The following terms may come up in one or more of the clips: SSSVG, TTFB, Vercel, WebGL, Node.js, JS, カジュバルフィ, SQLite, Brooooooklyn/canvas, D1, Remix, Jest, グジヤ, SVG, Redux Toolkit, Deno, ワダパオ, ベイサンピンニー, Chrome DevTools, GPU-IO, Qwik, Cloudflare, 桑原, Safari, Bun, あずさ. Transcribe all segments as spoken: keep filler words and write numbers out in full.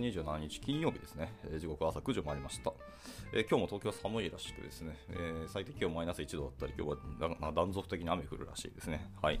ろくがつにじゅうしちにち金曜日ですね、時刻は朝くじを回りました。えー、今日も東京は寒いらしくですね、えー、最低気温マイナスいちどだったり、今日は断続的に雨降るらしいですね。はい。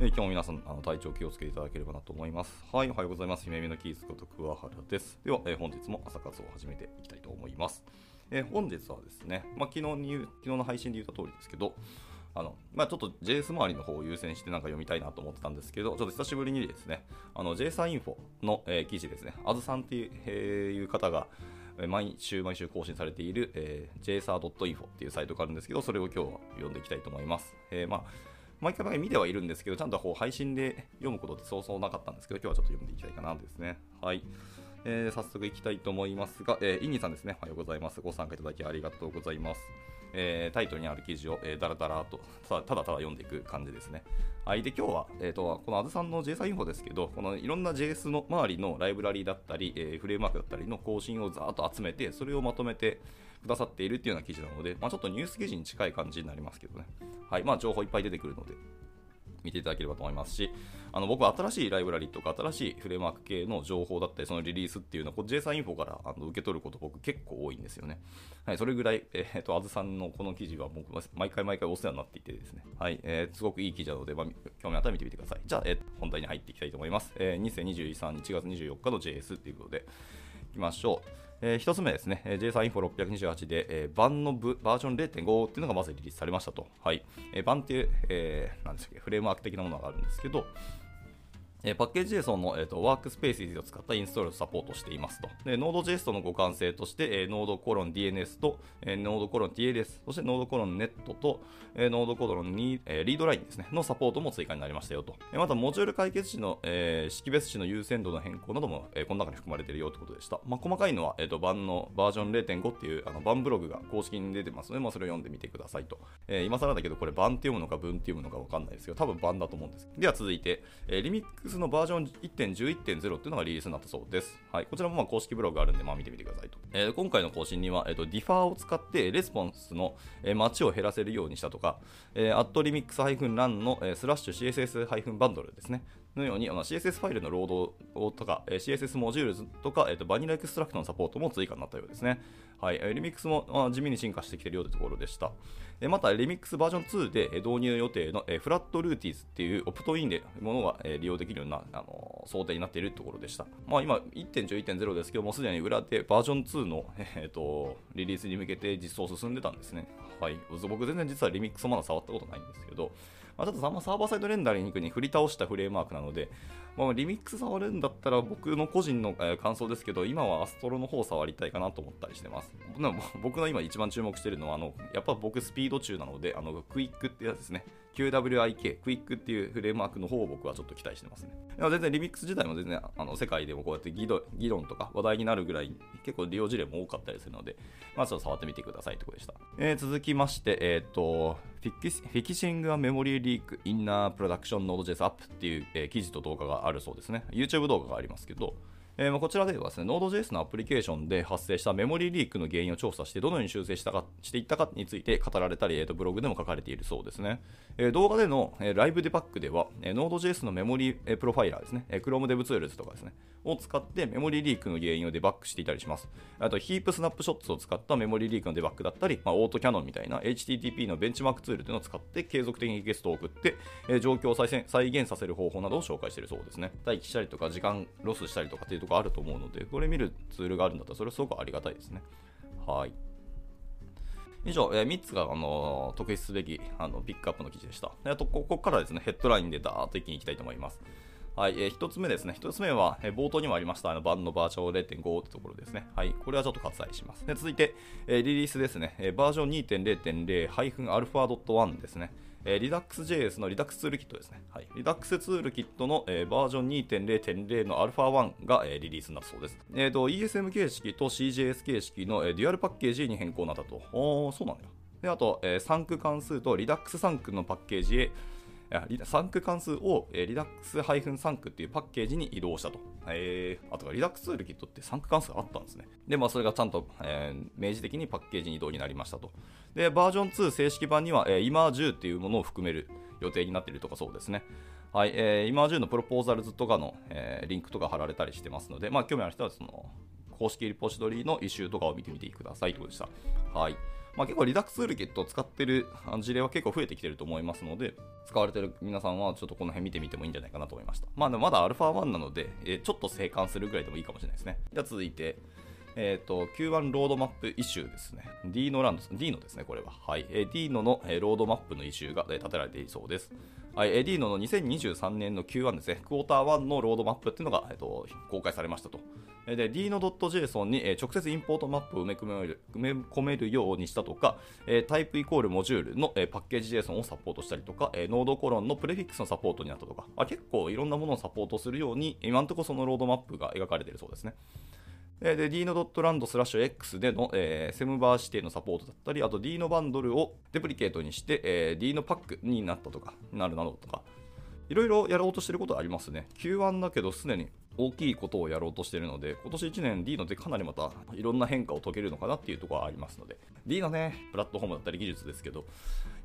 えー、今日も皆さんあの体調気をつけていただければなと思います。はい、おはようございます。姫めのキースこと桑原です。では、えー、本日も朝活を始めていきたいと思います。えー、本日はですね、まあ、昨日に昨日の配信で言った通りですけど、あのまあ、ちょっと ジェイエス 周りの方を優先してなんか読みたいなと思ってたんですけど、ちょっと久しぶりにですね、ジェイエスインフォ の、えー、記事ですね、あずさんっていう、えー、いう方が毎週毎週更新されている、えー、ジェイエスインフォ っていうサイトがあるんですけど、それを今日は読んでいきたいと思います。えーまあ、毎回毎回見てはいるんですけど、ちゃんとこう配信で読むことってそうそうなかったんですけど、今日はちょっと読んでいきたいかなですね。はい。えー、早速いきたいと思いますが、えー、イニさんですね、おはようございます。ご参加いただきありがとうございます。えー、タイトルにある記事を、えー、だらだらとただただ読んでいく感じですね。はい、で今日は、えー、とこのあずさんの ジェイエスインフォ ですけど、このいろんな ジェイエス の周りのライブラリーだったり、えー、フレームワークだったりの更新をざーっと集めて、それをまとめてくださっているっていうような記事なので、まあ、ちょっとニュース記事に近い感じになりますけどね。はい、まあ、情報いっぱい出てくるので見ていただければと思いますし、あの僕は新しいライブラリとか新しいフレームワーク系の情報だったり、そのリリースっていうのを ジェイエスインフォ からあの受け取ること僕結構多いんですよね。はい、それぐらい、えー、とあずさんのこの記事は僕毎回毎回お世話になっていてですね、はい、えー、すごくいい記事なので、まあ、興味あったら見てみてください。じゃあ、えー、本題に入っていきたいと思います。えー、にせんにじゅうさんねんいちがつにじゅうよっかの ジェイエス ということでいきましょう。えー、ひとつめですね、えー、ジェイエスインフォろくにじゅうはち で、えー、版のブバージョン れいてんご っていうのがまずリリースされましたと。はい、えー、版っていう、えー、なんですか、フレームワーク的なものがあるんですけど、えー、パッケージ ジェイエス の、えー、とワークスペースを使ったインストールをサポートしていますと。で Node.js との互換性として、えー、Node:ディーエヌエス と、えー、Node:ティーエルエス、そして Node:ネット と、えー、Node:に、えー、リードラインですねのサポートも追加になりましたよと。えー、またモジュール解決時の、えー、識別値の優先度の変更なども、えー、この中に含まれているよということでした。まあ、細かいのは、えー、と版のバージョン れいてんご っていうあの版ブログが公式に出てますので、まあ、それを読んでみてくださいと。えー、今更だけどこれ版って読むのか文って読むのか分かんないですけど、多分版だと思うんです。では続いて、えー、リミックのバージョン いってんじゅういってんゼロ というのがリリースになったそうです。はい、こちらもまあ公式ブログがあるんで、まあ、見てみてくださいと。えー、今回の更新には、えー、とディファーを使ってレスポンスの待ちを減らせるようにしたとか、えー、アットリミックスラン のスラッシュ シーエスエスバンドル ですね。のようにあの シーエスエス ファイルのロードとか シーエスエス モジュールとか、えー、とバニラエクストラクトのサポートも追加になったようですね。はい、リミックスも、まあ、地味に進化してきているようなところでした。えー、またリミックスバージョンツーで導入予定の、えー、フラットルーティーズっていうオプトインでものが、えー、利用できるようなあの想定になっているところでした。まあ、今 いってんじゅういってんゼロ ですけども、すでに裏でバージョンツーの、えー、とリリースに向けて実装進んでたんですね。はい、僕全然実はリミックスをまだ触ったことないんですけど、まあ、ちょっとあんまサーバーサイドレンダリングに振り倒したフレームワークなので、まあ、リミックス触るんだったら僕の個人の感想ですけど、今はアストロの方触りたいかなと思ったりしてます。僕の今一番注目しているのはあの、やっぱ僕スピード中なので、あの Qwik ってやつですね。キューダブリューアイケー、Qwik っていうフレームワークの方を僕はちょっと期待してますね。全然リミックス自体も全然あの世界でもこうやって議論とか話題になるぐらい結構利用事例も多かったりするので、まあ、ちょっと触ってみてくださいということでした。えー、続きまして、えっと、フィキシングはメモリーリーク、インナープロダクションノード ジェイエス アップっていう、えー、記事と動画があるそうですね。YouTube 動画がありますけど、えー、こちらではですね、Node.js のアプリケーションで発生したメモリーリークの原因を調査して、どのように修正したかしていったかについて語られたり、えー、とブログでも書かれているそうですね。えー、動画での、えー、ライブデバッグでは、えー、Node.js のメモリー、えー、プロファイラーですね、えー、Chrome DevTools とかですね、を使ってメモリーリークの原因をデバッグしていたりします。あと、ヒープスナップショットを使ったメモリーリークのデバッグだったり、まあ、オートキャノンみたいな エイチティーティーピー のベンチマークツールというのを使って継続的にリクエストを送って、えー、状況を 再, 再現させる方法などを紹介しているそうですね。待機したりとか、時間ロスしたりとかっていうとあると思うので、これ見るツールがあるんだったらそれはすごくありがたいですね。はい、以上、えー、みっつが、あのー、特筆すべきあのピックアップの記事でした。あとここからですね、ヘッドラインでダーッと一気にいきたいと思います。はい、えー、ひとつめですね。ひとつめは、えー、冒頭にもありました、あの、版のバージョン れいてんご ってところですね。はい、これはちょっと割愛します。で続いて、えー、リリースですね、えー、バージョン にてんれいてんれいアルファワン ですね。えー、リダックスジェイエス の Redux ツールキットですね。はい、Redux ツールキットの、えー、バージョン にてんれいてんれい の アルファワン が、えー、リリースになったそうです。えーと、イーエスエム 形式と シージェイエス 形式の、えー、デュアルパッケージに変更になったと。ああ、そうなんだ。で、あと、えー、サンク関数と Redux サンクのパッケージへ、サンク関数を リダックスサンク っていうパッケージに移動したと。えー、あとは Redux ツールキットってサンク関数あったんですね。で、まあ、それがちゃんと、えー、明示的にパッケージに移動になりましたと。で、バージョンツー正式版には、えー、イマーじゅうっていうものを含める予定になっているとかそうですね。はい、えー、イマーじゅうのプロポーザルズとかの、えー、リンクとか貼られたりしてますので、まあ、興味ある人はその公式リポジトリのイシューとかを見てみてくださいということでした。はい。まあ、結構 Redux ツールキットを使ってる事例は結構増えてきてると思いますので、使われてる皆さんはちょっとこの辺見てみてもいいんじゃないかなと思いました。まあ、でもまだ アルファワン なので、えー、ちょっと静観するぐらいでもいいかもしれないですね。じゃあ続いて、えっと、キューワン ロードマップイシューですね。Deno ランド、Deno ですね、これは。はい。Deno のロードマップのイシューが立てられているそうです。はい。Deno のにせんにじゅうさんねんの キューワン ですね。クォーターワンのロードマップっていうのが、えっと、公開されましたと。で、Deno.json に直接インポートマップを埋め込める、埋め込めるようにしたとか、タイプイコールモジュールのパッケージ ジェイソン をサポートしたりとか、ノードコロンのプレフィックスのサポートになったとか、あ、結構いろんなものをサポートするように、今のところそのロードマップが描かれているそうですね。で、deno.land/x での、えー、セムバー指定のサポートだったり、あと deno バンドルをデプリケートにして、えー、deno パックになったとか、なるなどとか、いろいろやろうとしてることはありますね。キューワン だけど、すでに大きいことをやろうとしているので、今年いちねん deno でかなりまたいろんな変化を遂げるのかなっていうところはありますので、deno ね、プラットフォームだったり技術ですけど、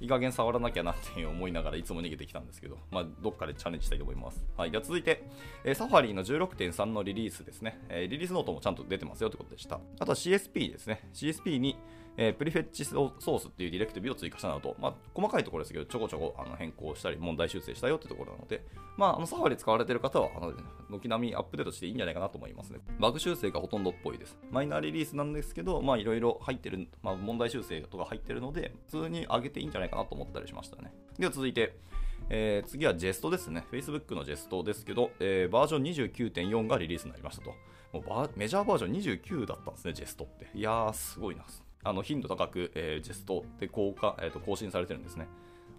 いい加減触らなきゃなっていう思いながらいつも逃げてきたんですけど、まあ、どっかでチャレンジしたいと思います。はい、じゃあ続いて、えー、サファリの じゅうろくてんさん のリリースですね、えー。リリースノートもちゃんと出てますよってことでした。あとは シーエスピー ですね。シーエスピー に、えー、プリフェッチソースっていうディレクティブを追加したなどと、まあ、細かいところですけど、ちょこちょこあの変更したり、問題修正したよってところなので、まあ、あのサファリ使われている方は、あの軒並みアップデートしていいんじゃないかなと思いますね。バグ修正がほとんどっぽいです。マイナーリリースなんですけど、まあ、いろいろ入ってる、まあ、問題修正とか入ってるので、普通に上げていいんじゃないかなと思ったりしましたね。では続いて、えー、次はジェストですね。Facebook のジェストですけど、えー、バージョン にじゅうきゅうてんよん がリリースになりましたと。もうバーメジャーバージョンにじゅうきゅうだったんですね、ジェストって。いやー、すごいな。あの頻度高く、えー、ジェストって更新、えー、と更新されてるんですね。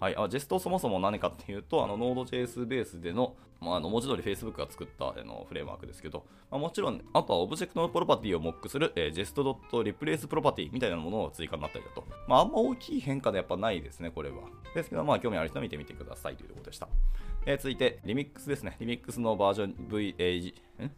はい、あジェストそもそも何かっていうと、あの Node.js ベースでの、まあ、あの文字通り Facebook が作った、えー、のフレームワークですけど、まあ、もちろん、あとはオブジェクトのプロパティをモックする、えー、ジェスト.replaceProperty みたいなものを追加になったりだと。まあ、あんま大きい変化でやっぱないですね、これは。ですけど、まあ、興味ある人は見てみてくださいということでした。えー、続いて、リミックスですね。リミックスのバージョン V、えー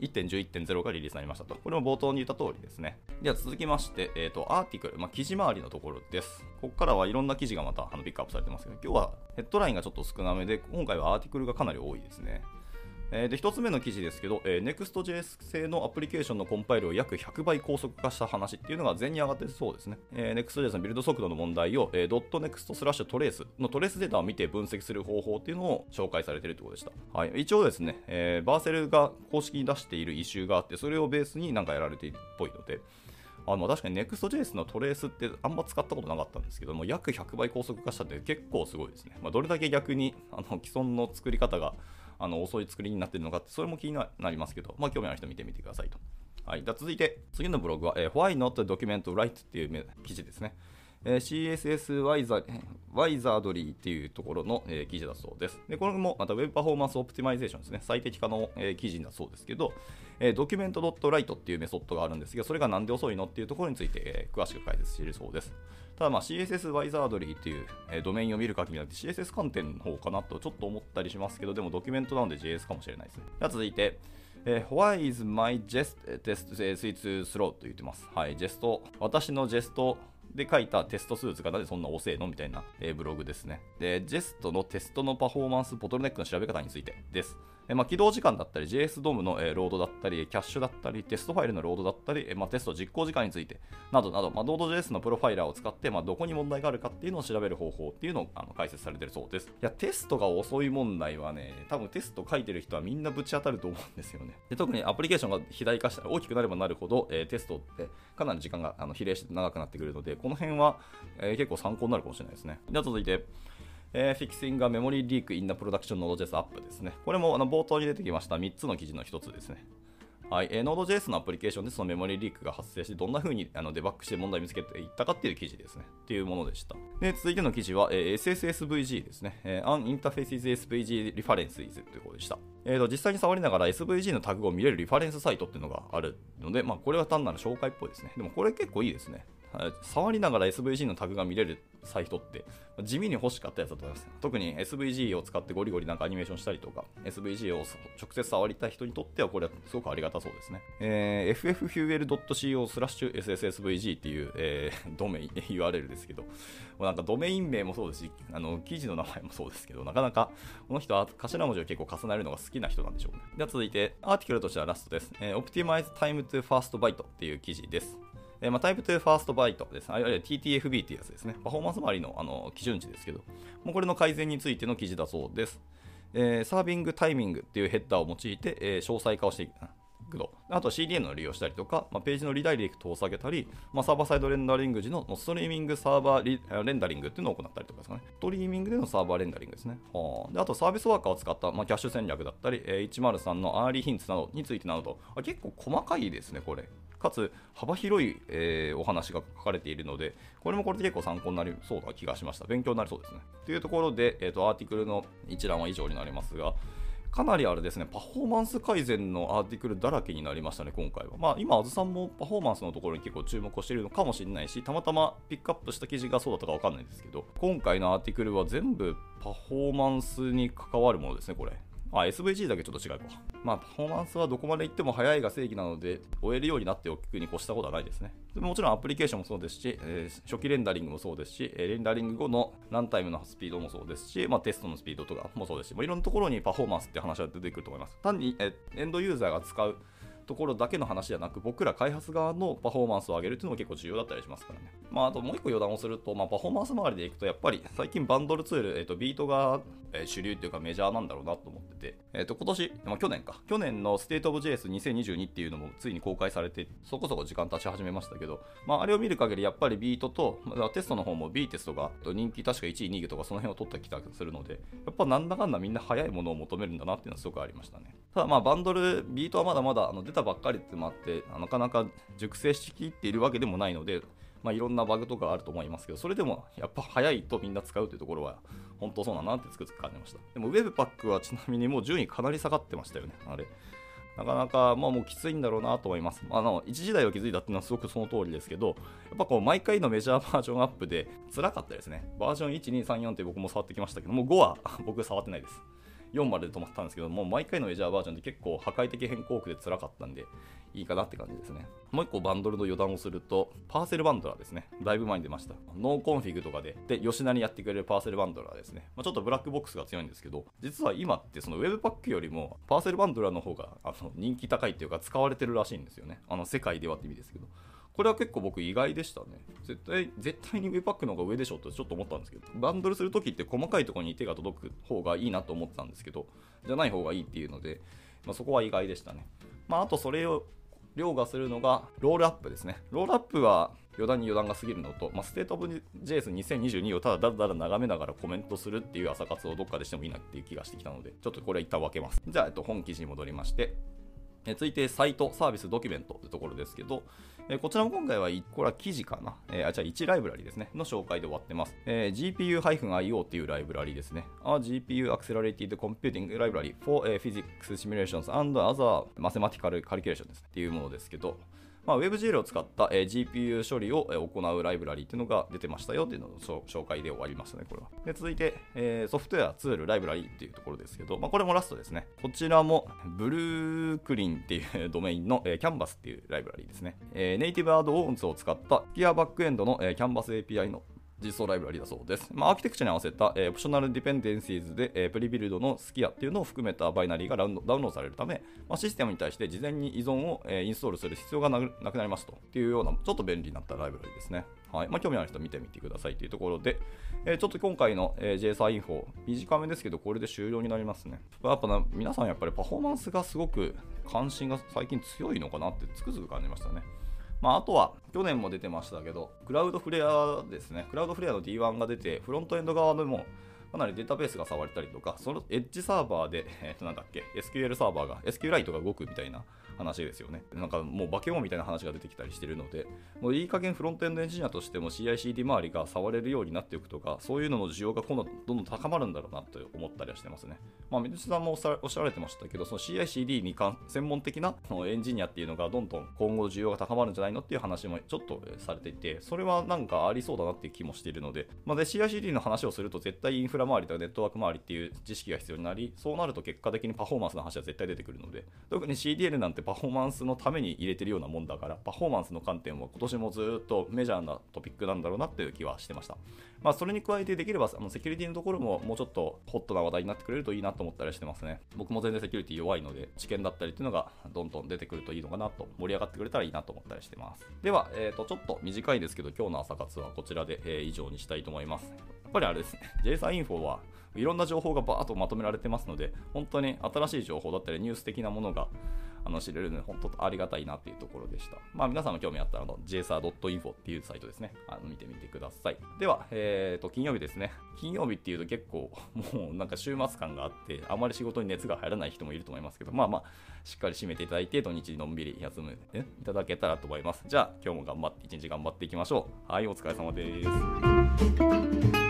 いってんじゅういってんゼロ がリリースになりましたと。これも冒頭に言った通りですね。では続きまして、えーと、アーティクル、まあ、記事周りのところです。ここからはいろんな記事がまたあのピックアップされてますけど、今日はヘッドラインがちょっと少なめで、今回はアーティクルがかなり多いですね。えー、でひとつめの記事ですけど、えー、ネクストジェイエス 製のアプリケーションのコンパイルを約ひゃくばい高速化した話っていうのが前に上がってそうですね。えー、ネクストジェイエス のビルド速度の問題を、えー、.next/trace のトレースデータを見て分析する方法っていうのを紹介されているということでした。はい、一応ですね、えー、バーセルが公式に出しているイシューがあって、それをベースになんかやられているっぽいので、あの確かに ネクストジェイエス のトレースってあんま使ったことなかったんですけども、約ひゃくばい高速化したって結構すごいですね。まあ、どれだけ逆にあの既存の作り方があの遅い作りになっているのかって、それも気になりますけど、まあ、興味ある人見てみてくださいと。はい、じゃあ続いて、次のブログは、えー、Why Not Document Write っていう記事ですね。えー、シーエスエスワイザードリー っていうところの、えー、記事だそうです。で、これもまた Web パフォーマンスオプティマイゼーションですね。最適化の、えー、記事だそうですけど、えー、document.write っていうメソッドがあるんですが、それがなんで遅いのっていうところについて、えー、詳しく解説しているそうです。ただ、まあ、シーエスエスワイザードリー っていう、えー、ドメインを見る限りなくて シーエスエス 観点の方かなとちょっと思ったりしますけど、でもドキュメントなので ジェイエス かもしれないですね。では続いて、えー、Why is my jest test slow と言ってます。はい、ジェスト、私のジェストで書いたテストスーツがなぜそんな遅いのみたいな、えー、ブログですね。で、ジェストのテストのパフォーマンスボトルネックの調べ方についてです。えーまあ、起動時間だったり、ジェイエス ドームの、えー、ロードだったり、キャッシュだったり、テストファイルのロードだったり、えーまあ、テスト実行時間についてなどなど、まあ、Node.js のプロファイラーを使って、まあ、どこに問題があるかっていうのを調べる方法っていうのをあの解説されてるそうです。いや、テストが遅い問題はね、多分テスト書いてる人はみんなぶち当たると思うんですよね。で、特にアプリケーションが肥大化したら大きくなればなるほど、えー、テストってかなり時間があの比例して長くなってくるので、この辺は、えー、結構参考になるかもしれないですね。では続いて、えー、Fixing a Memory Leak in the Production Node.js App ですね。これもあの冒頭に出てきましたみっつの記事のひとつですね。はい、えー、Node.js のアプリケーションでそのメモリーリークが発生して、どんな風にあのデバッグして問題を見つけていったかっていう記事ですね。っていうものでした。で、続いての記事は、えー、エスエスエスブイジー ですね。えー、An Interface is エスブイジー References ということでした。えーと、実際に触りながら エスブイジー のタグを見れるリファレンスサイトっていうのがあるので、まあ、これは単なる紹介っぽいですね。でもこれ結構いいですね。触りながら エスブイジー のタグが見れるサイトって地味に欲しかったやつだと思います。特に エスブイジー を使ってゴリゴリなんかアニメーションしたりとか エスブイジー を直接触りたい人にとってはこれはすごくありがたそうですね、えー、エフエフキューエルドットシーオースラッシュエスエスエスブイジー っていう、えー、ドメイン ユーアールエル ですけど、なんかドメイン名もそうですし、あの記事の名前もそうですけど、なかなかこの人は頭文字を結構重ねるのが好きな人なんでしょうね。では続いてアーティキュルとしてはラストです、えー、Optimize Time to First Byte っていう記事です。えーまあ、タイプにファーストバイトですね。あるいは ティーティーエフビー っていうやつですね。パフォーマンス周り の, あの基準値ですけど、もうこれの改善についての記事だそうです。えー、サービングタイミングっていうヘッダーを用いて、えー、詳細化をしていく。あと シーディーエヌ の利用したりとか、まあ、ページのリダイレクトを下げたり、まあ、サーバーサイドレンダリング時のストリーミングサーバー リ, レンダリングっていうのを行ったりとかですかね。ストリーミングでのサーバーレンダリングですね。はあ、であとサービスワーカーを使った、まあ、キャッシュ戦略だったり、えー、いちまるさんのアーリーヒンツなどについてなどと、結構細かいですね、これ。かつ幅広い、えー、お話が書かれているので、これもこれで結構参考になりそうな気がしました。勉強になりそうですね。というところで、えーと、アーティクルの一覧は以上になりますが、かなりあれですね、パフォーマンス改善のアーティクルだらけになりましたね、今回は。まあ、今、あずさんもパフォーマンスのところに結構注目をしているのかもしれないし、たまたまピックアップした記事がそうだったかわかんないですけど、今回のアーティクルは全部パフォーマンスに関わるものですね、これ。あ、エスブイジー だけちょっと違うか。まあ、パフォーマンスはどこまで行っても早いが正義なので、終えるようになっておくに越したことはないですね。でも、もちろんアプリケーションもそうですし、えー、初期レンダリングもそうですし、レンダリング後のランタイムのスピードもそうですし、まあ、テストのスピードとかもそうですし、まあ、いろんなところにパフォーマンスって話は出てくると思います。単に、えー、エンドユーザーが使うところだけの話じゃなく、僕ら開発側のパフォーマンスを上げるっていうのも結構重要だったりしますからね。まあ、あともう一個余談をすると、まあ、パフォーマンス周りでいくと、やっぱり最近バンドルツール、えー、とビートが、えー、主流っていうかメジャーなんだろうなと思ってて、えー、と今年、まあ、去年か、去年の ステートオブジェイエスにせんにじゅうに っていうのもついに公開されて、そこそこ時間経ち始めましたけど、まあ、あれを見る限りやっぱりビートと、まあ、テストの方も B テストが人気確かいちいにいとかその辺を取った気がするので、やっぱなんだかんだみんな早いものを求めるんだなっていうのはすごくありましたね。ただまあバンドル、ビートはまだまだあの出たばっかりってもあって、なかなか熟成しきっているわけでもないので、まあ、いろんなバグとかあると思いますけど、それでもやっぱ早いとみんな使うというところは本当そうだなってつくづく感じました。でも Webpack はちなみにもう順位かなり下がってましたよね、あれ。なかなか、まあ、もうきついんだろうなと思います。あの一時代を築いたっていうのはすごくその通りですけど、やっぱこう毎回のメジャーバージョンアップで辛かったですね。バージョンいちにさんよんって僕も触ってきましたけど、もうごは僕触ってないです。よんまで止まったんですけども、毎回のメジャーバージョンで結構破壊的変更区で辛かったんで、いいかなって感じですね。もういっこバンドルの余談をすると、パーセルバンドラーですね。だいぶ前に出ました。ノーコンフィグとかで、で、吉田にやってくれるパーセルバンドラーですね。まあ、ちょっとブラックボックスが強いんですけど、実は今ってその Webpack よりも、パーセルバンドラーの方があの人気高いっていうか、使われてるらしいんですよね。あの、世界ではって意味ですけど。これは結構僕意外でしたね。絶対、絶対に Webpack の方が上でしょってちょっと思ったんですけど、バンドルするときって細かいところに手が届く方がいいなと思ってたんですけど、じゃない方がいいっていうので、まあ、そこは意外でしたね。まあ、あとそれを凌駕するのがロールアップですね。ロールアップは余談に余談が過ぎるのと、まあ、ステートオブジェイエスにせんにじゅうに をただだらだら眺めながらコメントするっていう朝活をどっかでしてもいいなっていう気がしてきたので、ちょっとこれは一旦分けます。じゃあ、えっと、本記事に戻りまして、え続いてサイト、サービス、ドキュメントというところですけど、えこちらも今回は、これは記事かな、えー、あ、じゃあいちライブラリですね、の紹介で終わってます。えー、ジーピーユーアイオー っていうライブラリですね。ジーピーユー Accelerated Computing Library for、uh, Physics Simulations and Other Mathematical Calculations です、ね、っていうものですけど、まあ、WebGL を使った、えー、ジーピーユー 処理を、えー、行うライブラリっていうのが出てましたよっていうのを紹介で終わりましたね、これは。で続いて、えー、ソフトウェア、ツール、ライブラリっていうところですけど、まあ、これもラストですね。こちらも、ブルークリンっていうドメインの、えー、キャンバスっていうライブラリですね。えー、ネイティブアドオンズを使った、スキアバックエンドの、えー、キャンバス エーピーアイ の実装ライブラリだそうです。まあ、アーキテクチャに合わせた、えー、オプショナルディペンデンシーズで、えー、プリビルドのスキアっていうのを含めたバイナリーがダウンロードされるため、まあ、システムに対して事前に依存を、えー、インストールする必要がなくなりますとっていうような、ちょっと便利になったライブラリですね。はい。まあ、興味のある人は見てみてくださいというところで、えー、ちょっと今回の、えー、ジェイエスインフォ、短めですけど、これで終了になりますね。やっぱな、皆さんやっぱりパフォーマンスがすごく関心が最近強いのかなってつくづく感じましたね。まあ、あとは去年も出てましたけど、クラウドフレアですね。クラウドフレアの ディーワン が出て、フロントエンド側でもかなりデータベースが触れたりとか、そのエッジサーバーで、えー、なんだっけ、エスキューエル サーバーが、エスキューライト が動くみたいな話ですよね。なんかもう化け物みたいな話が出てきたりしてるので、もういい加減フロントエンドエンジニアとしても シーアイシーディー 周りが触れるようになっていくとか、そういうのの需要が今度どんどん高まるんだろうなと思ったりはしてますね。まあ、水内さんもおっしゃられてましたけど、その シーアイシーディー に関専門的なエンジニアっていうのがどんどん今後需要が高まるんじゃないのっていう話もちょっとされていて、それはなんかありそうだなっていう気もしているので、まあ、で シーアイシーディー の話をすると絶対インフラ周りとかネットワーク周りっていう知識が必要になり、そうなると結果的にパフォーマンスの話は絶対出てくるので、特に シーディーエル なんてパフォーマンスのために入れてるようなもんだから、パフォーマンスの観点は今年もずっとメジャーなトピックなんだろうなっていう気はしてました。まあ、それに加えてできればあのセキュリティのところももうちょっとホットな話題になってくれるといいなと思ったりしてますね。僕も全然セキュリティ弱いので、知見だったりっていうのがどんどん出てくるといいのかなと、盛り上がってくれたらいいなと思ったりしてます。では、えーと、ちょっと短いですけど、今日の朝活はこちらで、えー、以上にしたいと思います。やっぱりあれですね、ジェイエスインフォ はいろんな情報がバーッとまとめられてますので、本当に新しい情報だったりニュース的なものがあの知れるので本当ありがたいなっていうところでした。まあ皆さんの興味あったらの ジェイエスインフォ っていうサイトですね。あの見てみてください。では、えーと、金曜日ですね。金曜日っていうと結構もうなんか週末感があって、あまり仕事に熱が入らない人もいると思いますけど、まあまあしっかり締めていただいて、土日のんびり休んでいただけたらと思います。じゃあ今日も頑張って、一日頑張っていきましょう。はい、お疲れ様です。